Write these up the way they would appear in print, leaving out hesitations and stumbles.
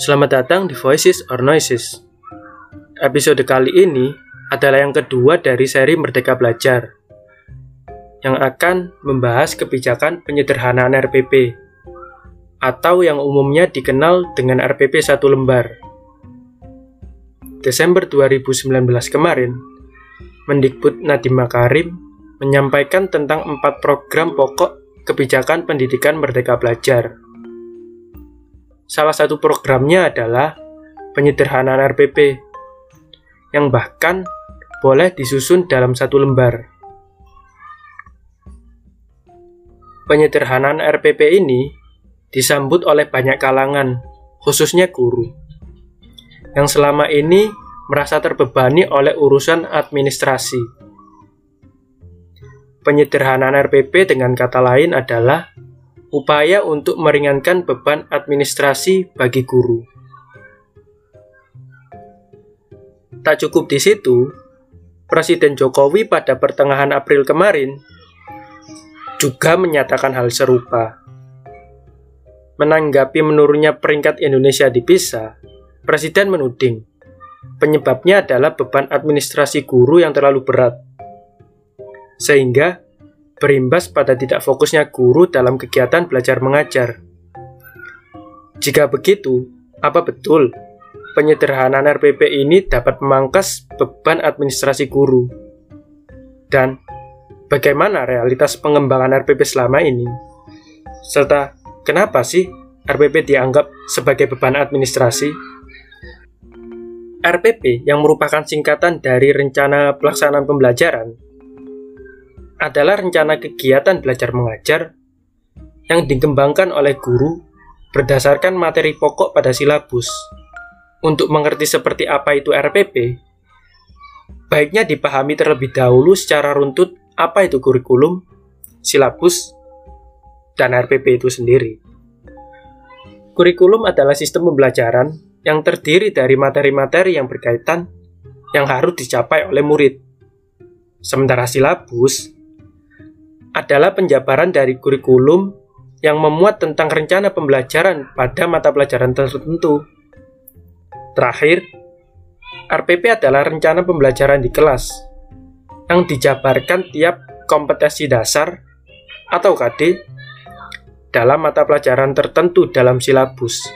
Selamat datang di Voices or Noises. Episode kali ini adalah yang kedua dari seri Merdeka Belajar yang akan membahas kebijakan penyederhanaan RPP atau yang umumnya dikenal dengan RPP satu lembar. Desember 2019 kemarin, Mendikbud Nadiem Makarim menyampaikan tentang 4 program pokok kebijakan pendidikan Merdeka Belajar. Salah satu programnya adalah penyederhanaan RPP, yang bahkan boleh disusun dalam satu lembar. Penyederhanaan RPP ini disambut oleh banyak kalangan, khususnya guru, yang selama ini merasa terbebani oleh urusan administrasi. Penyederhanaan RPP dengan kata lain adalah upaya untuk meringankan beban administrasi bagi guru. Tak cukup di situ, Presiden Jokowi pada pertengahan April kemarin juga menyatakan hal serupa. Menanggapi menurunnya peringkat Indonesia di PISA, Presiden menuding penyebabnya adalah beban administrasi guru yang terlalu berat, sehingga berimbas pada tidak fokusnya guru dalam kegiatan belajar mengajar. Jika begitu, apa betul penyederhanaan RPP ini dapat memangkas beban administrasi guru? Dan bagaimana realitas pengembangan RPP selama ini? Serta kenapa sih RPP dianggap sebagai beban administrasi? RPP yang merupakan singkatan dari Rencana Pelaksanaan Pembelajaran adalah rencana kegiatan belajar mengajar yang dikembangkan oleh guru berdasarkan materi pokok pada silabus. Untuk mengerti seperti apa itu RPP, baiknya dipahami terlebih dahulu secara runtut apa itu kurikulum, silabus, dan RPP itu sendiri. Kurikulum adalah sistem pembelajaran yang terdiri dari materi-materi yang berkaitan yang harus dicapai oleh murid. Sementara silabus adalah penjabaran dari kurikulum yang memuat tentang rencana pembelajaran pada mata pelajaran tertentu. Terakhir, RPP adalah rencana pembelajaran di kelas yang dijabarkan tiap kompetensi dasar atau KD dalam mata pelajaran tertentu dalam silabus.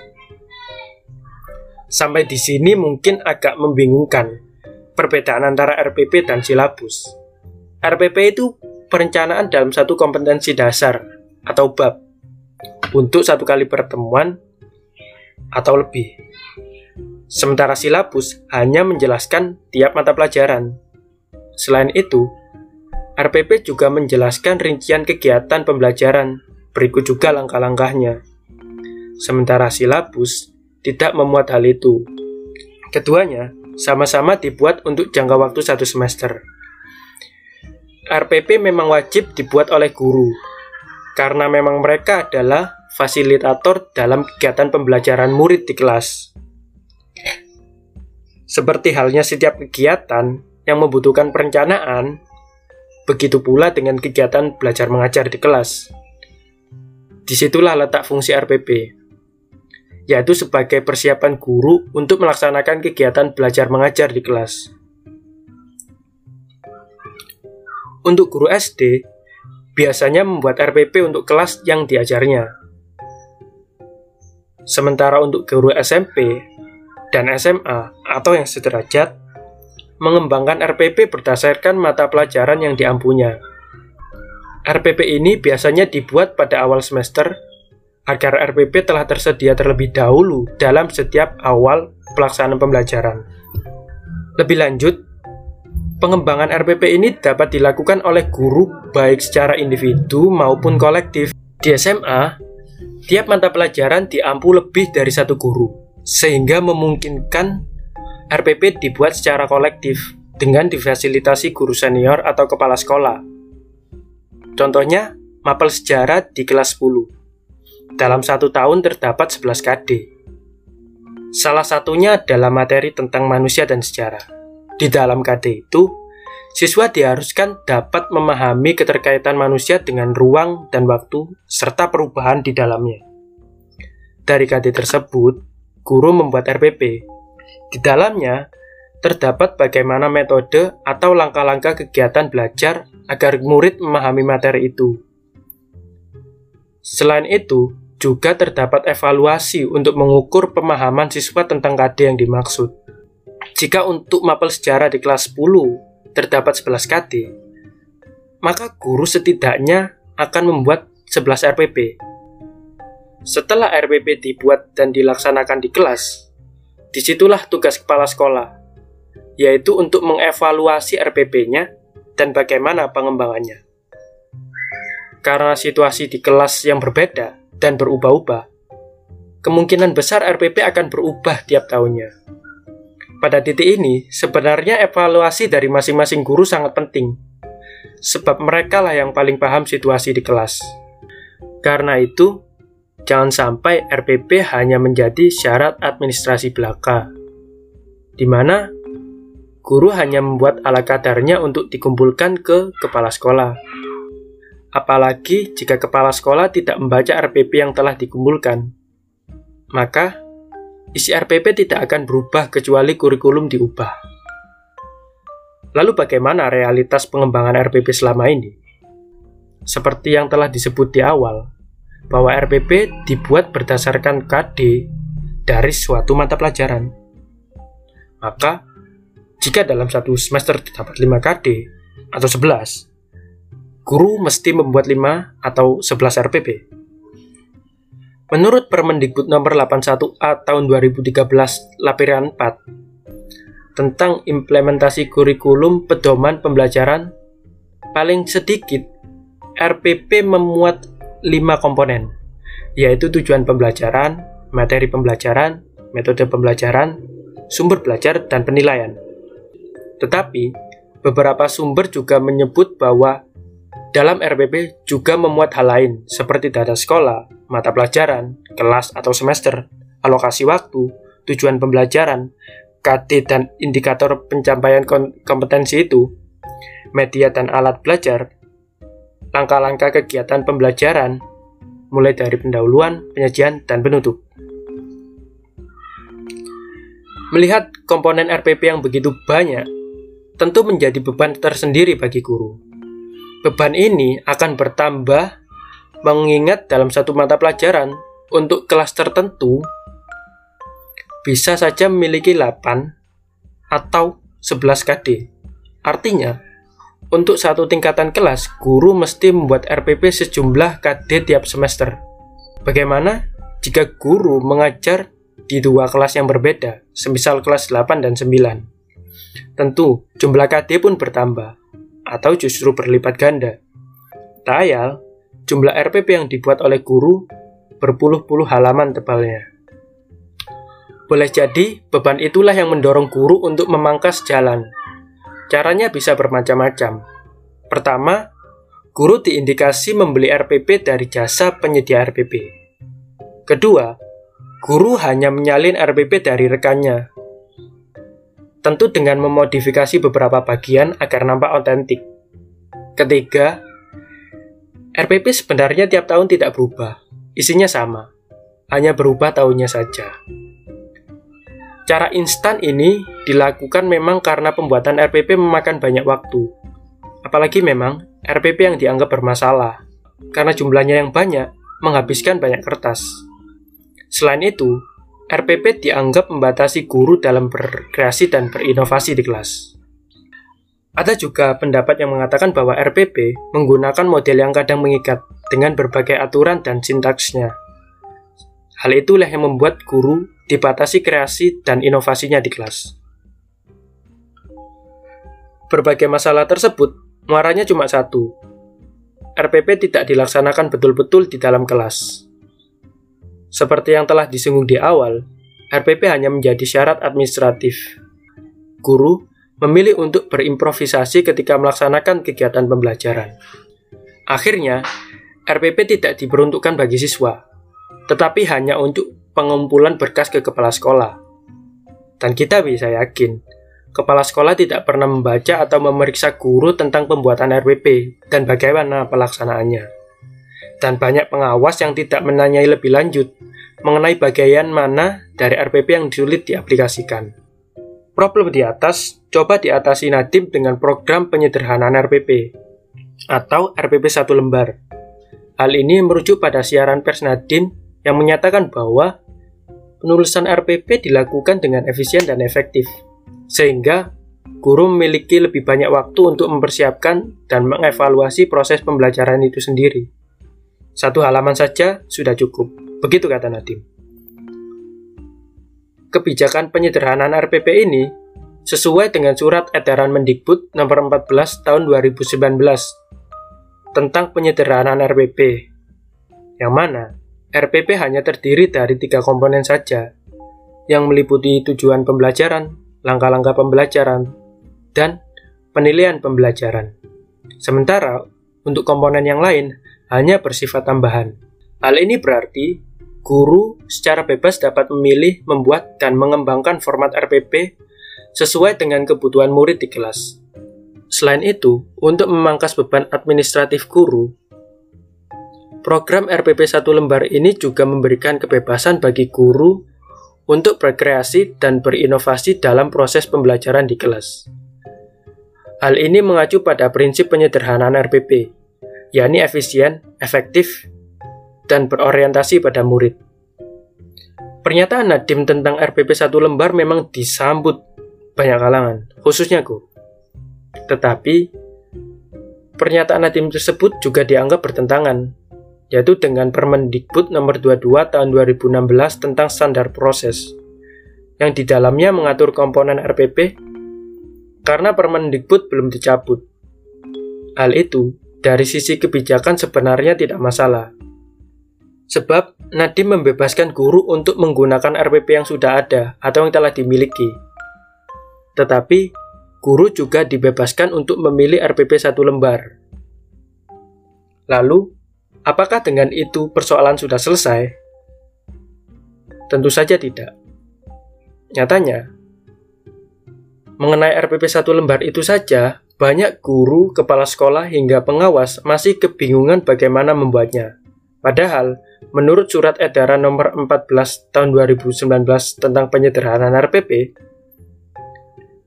Sampai di sini mungkin agak membingungkan perbedaan antara RPP dan silabus. RPP itu perencanaan dalam satu kompetensi dasar atau bab untuk satu kali pertemuan atau lebih. Sementara silabus hanya menjelaskan tiap mata pelajaran. Selain itu, RPP juga menjelaskan rincian kegiatan pembelajaran, berikut juga langkah-langkahnya. Sementara silabus tidak memuat hal itu. Keduanya sama-sama dibuat untuk jangka waktu satu semester. RPP memang wajib dibuat oleh guru, karena memang mereka adalah fasilitator dalam kegiatan pembelajaran murid di kelas. Seperti halnya setiap kegiatan yang membutuhkan perencanaan, begitu pula dengan kegiatan belajar mengajar di kelas. Disitulah letak fungsi RPP, yaitu sebagai persiapan guru untuk melaksanakan kegiatan belajar mengajar di kelas. Untuk guru SD, biasanya membuat RPP untuk kelas yang diajarnya. Sementara untuk guru SMP dan SMA atau yang sederajat, mengembangkan RPP berdasarkan mata pelajaran yang diampunya. RPP ini biasanya dibuat pada awal semester, agar RPP telah tersedia terlebih dahulu dalam setiap awal pelaksanaan pembelajaran. Lebih lanjut, pengembangan RPP ini dapat dilakukan oleh guru baik secara individu maupun kolektif. Di SMA, tiap mata pelajaran diampu lebih dari satu guru, sehingga memungkinkan RPP dibuat secara kolektif dengan difasilitasi guru senior atau kepala sekolah. Contohnya, mapel sejarah di kelas 10. Dalam satu tahun terdapat 11 KD. Salah satunya adalah materi tentang manusia dan sejarah. Di dalam KD itu, siswa diharuskan dapat memahami keterkaitan manusia dengan ruang dan waktu, serta perubahan di dalamnya. Dari KD tersebut, guru membuat RPP. Di dalamnya, terdapat bagaimana metode atau langkah-langkah kegiatan belajar agar murid memahami materi itu. Selain itu, juga terdapat evaluasi untuk mengukur pemahaman siswa tentang KD yang dimaksud. Jika untuk mapel sejarah di kelas 10 terdapat 11 KD, maka guru setidaknya akan membuat 11 RPP. Setelah RPP dibuat dan dilaksanakan di kelas, disitulah tugas kepala sekolah, yaitu untuk mengevaluasi RPP-nya dan bagaimana pengembangannya. Karena situasi di kelas yang berbeda dan berubah-ubah, kemungkinan besar RPP akan berubah tiap tahunnya. Pada titik ini, sebenarnya evaluasi dari masing-masing guru sangat penting, sebab mereka lah yang paling paham situasi di kelas. Karena itu, jangan sampai RPP hanya menjadi syarat administrasi belaka, di mana guru hanya membuat ala kadarnya untuk dikumpulkan ke kepala sekolah. Apalagi jika kepala sekolah tidak membaca RPP yang telah dikumpulkan, maka isi RPP tidak akan berubah kecuali kurikulum diubah. Lalu bagaimana realitas pengembangan RPP selama ini? Seperti yang telah disebut di awal, bahwa RPP dibuat berdasarkan KD dari suatu mata pelajaran. Maka, jika dalam satu semester terdapat 5 KD atau 11, guru mesti membuat 5 atau 11 RPP. Menurut Permendikbud nomor 81A tahun 2013 Lapiran 4 tentang implementasi kurikulum pedoman pembelajaran, paling sedikit RPP memuat 5 komponen, yaitu tujuan pembelajaran, materi pembelajaran, metode pembelajaran, sumber belajar, dan penilaian. Tetapi, beberapa sumber juga menyebut bahwa dalam RPP juga memuat hal lain, seperti data sekolah, mata pelajaran, kelas atau semester, alokasi waktu, tujuan pembelajaran, KD dan indikator pencapaian kompetensi itu, media dan alat belajar, langkah-langkah kegiatan pembelajaran, mulai dari pendahuluan, penyajian, dan penutup. Melihat komponen RPP yang begitu banyak, tentu menjadi beban tersendiri bagi guru. Beban ini akan bertambah mengingat dalam satu mata pelajaran untuk kelas tertentu bisa saja memiliki 8 atau 11 KD. Artinya, untuk satu tingkatan kelas, guru mesti membuat RPP sejumlah KD tiap semester. Bagaimana jika guru mengajar di dua kelas yang berbeda, semisal kelas 8 dan 9? Tentu, jumlah KD pun bertambah, atau justru berlipat ganda. Tayal, jumlah RPP yang dibuat oleh guru berpuluh-puluh halaman tebalnya. Boleh jadi, beban itulah yang mendorong guru untuk memangkas jalan. Caranya bisa bermacam-macam. Pertama, guru diindikasi membeli RPP dari jasa penyedia RPP. Kedua, guru hanya menyalin RPP dari rekannya, tentu dengan memodifikasi beberapa bagian agar nampak otentik. Ketiga, RPP sebenarnya tiap tahun tidak berubah, isinya sama, hanya berubah tahunnya saja. Cara instan ini dilakukan memang karena pembuatan RPP memakan banyak waktu, apalagi memang RPP yang dianggap bermasalah, karena jumlahnya yang banyak menghabiskan banyak kertas. Selain itu, RPP dianggap membatasi guru dalam berkreasi dan berinovasi di kelas. Ada juga pendapat yang mengatakan bahwa RPP menggunakan model yang kadang mengikat dengan berbagai aturan dan sintaksnya. Hal itulah yang membuat guru dibatasi kreasi dan inovasinya di kelas. Berbagai masalah tersebut muaranya cuma satu. RPP tidak dilaksanakan betul-betul di dalam kelas. Seperti yang telah disinggung di awal, RPP hanya menjadi syarat administratif. Guru memilih untuk berimprovisasi ketika melaksanakan kegiatan pembelajaran. Akhirnya, RPP tidak diperuntukkan bagi siswa, tetapi hanya untuk pengumpulan berkas ke kepala sekolah. Dan kita bisa yakin, kepala sekolah tidak pernah membaca atau memeriksa guru tentang pembuatan RPP dan bagaimana pelaksanaannya. Dan banyak pengawas yang tidak menanyai lebih lanjut mengenai bagian mana dari RPP yang sulit diaplikasikan. Problem di atas coba diatasi Nadiem dengan program penyederhanaan RPP atau RPP 1 lembar. Hal ini merujuk pada siaran pers Nadiem yang menyatakan bahwa penulisan RPP dilakukan dengan efisien dan efektif, sehingga guru memiliki lebih banyak waktu untuk mempersiapkan dan mengevaluasi proses pembelajaran itu sendiri. Satu halaman saja sudah cukup. Begitu kata Nadiem. Kebijakan penyederhanaan RPP ini sesuai dengan surat edaran Mendikbud nomor 14 tahun 2019 tentang penyederhanaan RPP, yang mana RPP hanya terdiri dari 3 komponen saja, yang meliputi tujuan pembelajaran, langkah-langkah pembelajaran, dan penilaian pembelajaran. Sementara untuk komponen yang lain hanya bersifat tambahan. Hal ini berarti guru secara bebas dapat memilih, membuat, dan mengembangkan format RPP sesuai dengan kebutuhan murid di kelas. Selain itu, untuk memangkas beban administratif guru, program RPP 1 lembar ini juga memberikan kebebasan bagi guru untuk berkreasi dan berinovasi dalam proses pembelajaran di kelas. Hal ini mengacu pada prinsip penyederhanaan RPP, yakni efisien, efektif, dan berorientasi pada murid. Pernyataan Nadiem tentang RPP 1 lembar memang disambut banyak kalangan, khususnya guru. Tetapi, pernyataan Nadiem tersebut juga dianggap bertentangan, yaitu dengan Permendikbud nomor 22 tahun 2016 tentang standar proses, yang di dalamnya mengatur komponen RPP karena Permendikbud belum dicabut. Hal itu, dari sisi kebijakan sebenarnya tidak masalah, sebab Nadiem membebaskan guru untuk menggunakan RPP yang sudah ada atau yang telah dimiliki. Tetapi, guru juga dibebaskan untuk memilih RPP 1 lembar. Lalu, apakah dengan itu persoalan sudah selesai? Tentu saja tidak. Nyatanya, mengenai RPP 1 lembar itu saja, banyak guru, kepala sekolah, hingga pengawas masih kebingungan bagaimana membuatnya. Padahal, menurut surat edaran nomor 14 tahun 2019 tentang penyederhanaan RPP,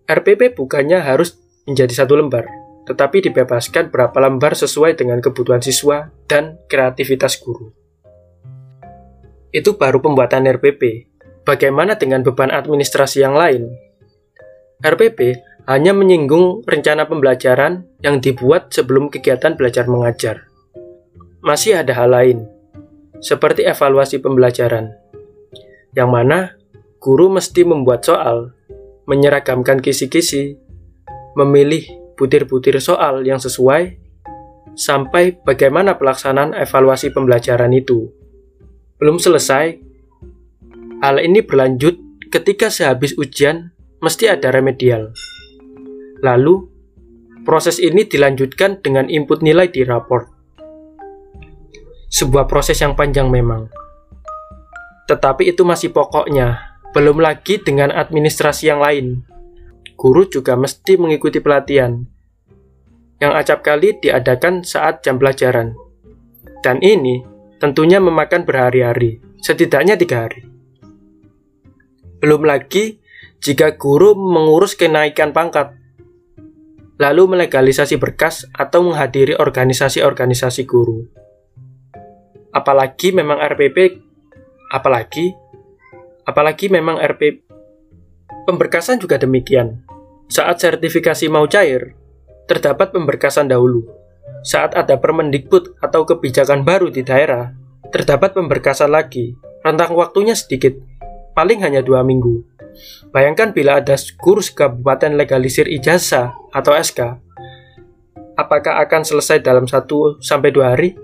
RPP bukannya harus menjadi 1 lembar, tetapi dibebaskan berapa lembar sesuai dengan kebutuhan siswa dan kreativitas guru. Itu baru pembuatan RPP. Bagaimana dengan beban administrasi yang lain? RPP hanya menyinggung rencana pembelajaran yang dibuat sebelum kegiatan belajar mengajar. Masih ada hal lain, seperti evaluasi pembelajaran, yang mana guru mesti membuat soal, menyeragamkan kisi-kisi, memilih butir-butir soal yang sesuai, sampai bagaimana pelaksanaan evaluasi pembelajaran itu. Belum selesai, hal ini berlanjut ketika sehabis ujian mesti ada remedial. Lalu, proses ini dilanjutkan dengan input nilai di rapor. Sebuah proses yang panjang memang. Tetapi itu masih pokoknya, belum lagi dengan administrasi yang lain. Guru juga mesti mengikuti pelatihan, yang acap kali diadakan saat jam pelajaran. Dan ini tentunya memakan berhari-hari, setidaknya 3 hari. Belum lagi jika guru mengurus kenaikan pangkat, lalu melegalisasi berkas atau menghadiri organisasi-organisasi guru. Apalagi memang RPP pemberkasan juga demikian. Saat sertifikasi mau cair, terdapat pemberkasan dahulu. Saat ada Permendikbud atau kebijakan baru di daerah, terdapat pemberkasan lagi. Rentang waktunya sedikit, paling hanya 2 minggu. Bayangkan bila ada guru sekabupaten legalisir ijazah atau SK, apakah akan selesai dalam 1-2 hari?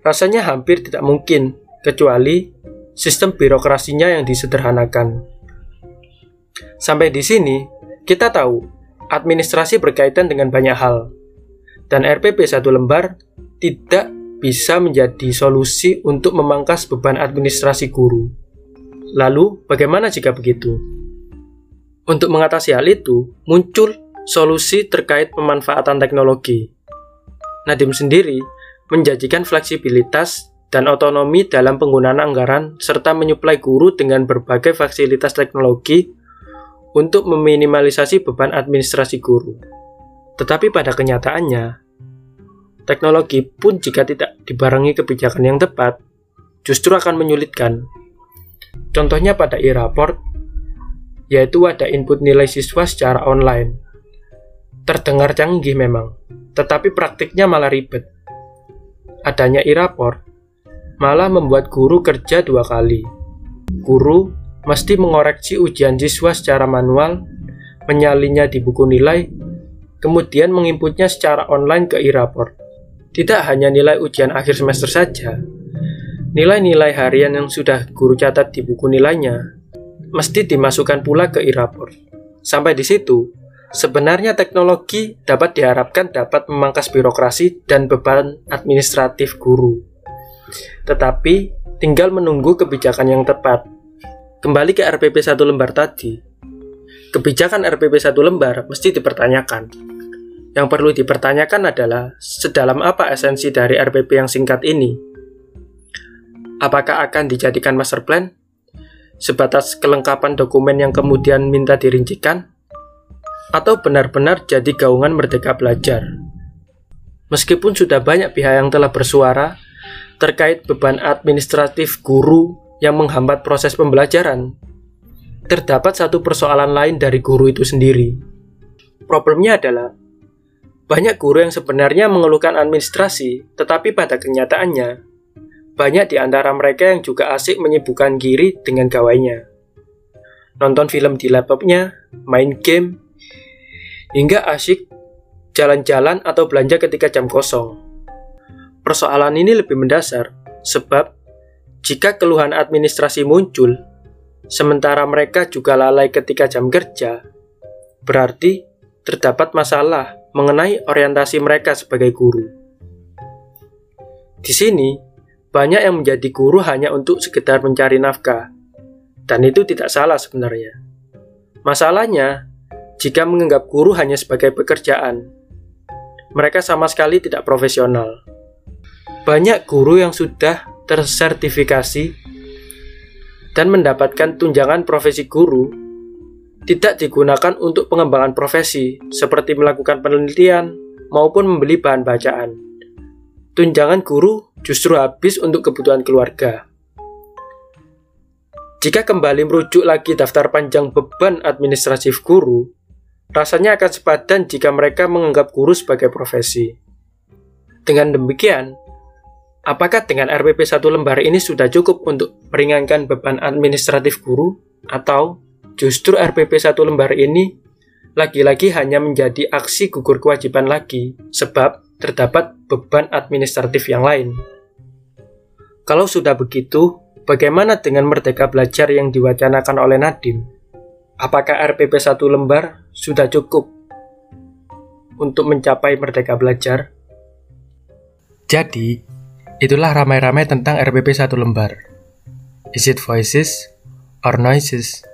Rasanya hampir tidak mungkin, kecuali sistem birokrasinya yang disederhanakan. Sampai di sini, kita tahu administrasi berkaitan dengan banyak hal, dan RPP 1 lembar tidak bisa menjadi solusi untuk memangkas beban administrasi guru. Lalu, bagaimana jika begitu? Untuk mengatasi hal itu, muncul solusi terkait pemanfaatan teknologi. Nadiem sendiri menjanjikan fleksibilitas dan otonomi dalam penggunaan anggaran, serta menyuplai guru dengan berbagai fasilitas teknologi untuk meminimalisasi beban administrasi guru. Tetapi pada kenyataannya, teknologi pun jika tidak dibarengi kebijakan yang tepat, justru akan menyulitkan. Contohnya pada e-rapor, yaitu wadah input nilai siswa secara online. Terdengar canggih memang, tetapi praktiknya malah ribet. Adanya e-rapor malah membuat guru kerja dua kali. Guru mesti mengoreksi ujian siswa secara manual, menyalinya di buku nilai, kemudian menginputnya secara online ke e-rapor. Tidak hanya nilai ujian akhir semester saja, nilai-nilai harian yang sudah guru catat di buku nilainya mesti dimasukkan pula ke e-rapor. Sampai di situ, sebenarnya teknologi dapat diharapkan dapat memangkas birokrasi dan beban administratif guru. Tetapi, tinggal menunggu kebijakan yang tepat. Kembali ke RPP 1 lembar tadi, kebijakan RPP 1 lembar mesti dipertanyakan. Yang perlu dipertanyakan adalah, sedalam apa esensi dari RPP yang singkat ini? Apakah akan dijadikan master plan? Sebatas kelengkapan dokumen yang kemudian minta dirincikan? Atau benar-benar jadi gaungan Merdeka Belajar. Meskipun sudah banyak pihak yang telah bersuara terkait beban administratif guru yang menghambat proses pembelajaran, terdapat satu persoalan lain dari guru itu sendiri. Problemnya adalah, banyak guru yang sebenarnya mengeluhkan administrasi, tetapi pada kenyataannya, banyak di antara mereka yang juga asik menyibukkan diri dengan gawainya. Nonton film di laptopnya, main game, hingga asyik jalan-jalan atau belanja ketika jam kosong. Persoalan ini lebih mendasar, sebab jika keluhan administrasi muncul, sementara mereka juga lalai ketika jam kerja, berarti terdapat masalah mengenai orientasi mereka sebagai guru. Di sini, banyak yang menjadi guru hanya untuk sekedar mencari nafkah, dan itu tidak salah sebenarnya. Masalahnya, jika menganggap guru hanya sebagai pekerjaan, mereka sama sekali tidak profesional. Banyak guru yang sudah tersertifikasi dan mendapatkan tunjangan profesi guru tidak digunakan untuk pengembangan profesi seperti melakukan penelitian maupun membeli bahan bacaan. Tunjangan guru justru habis untuk kebutuhan keluarga. Jika kembali merujuk lagi daftar panjang beban administratif guru, rasanya akan sepadan jika mereka menganggap guru sebagai profesi. Dengan demikian, apakah dengan RPP 1 lembar ini sudah cukup untuk meringankan beban administratif guru? Atau justru RPP 1 lembar ini lagi-lagi hanya menjadi aksi gugur kewajiban lagi sebab terdapat beban administratif yang lain? Kalau sudah begitu, bagaimana dengan Merdeka Belajar yang diwacanakan oleh Nadiem? Apakah RPP 1 lembar sudah cukup untuk mencapai Merdeka Belajar? Jadi, itulah ramai-ramai tentang RPP 1 lembar. Is it voices or noises?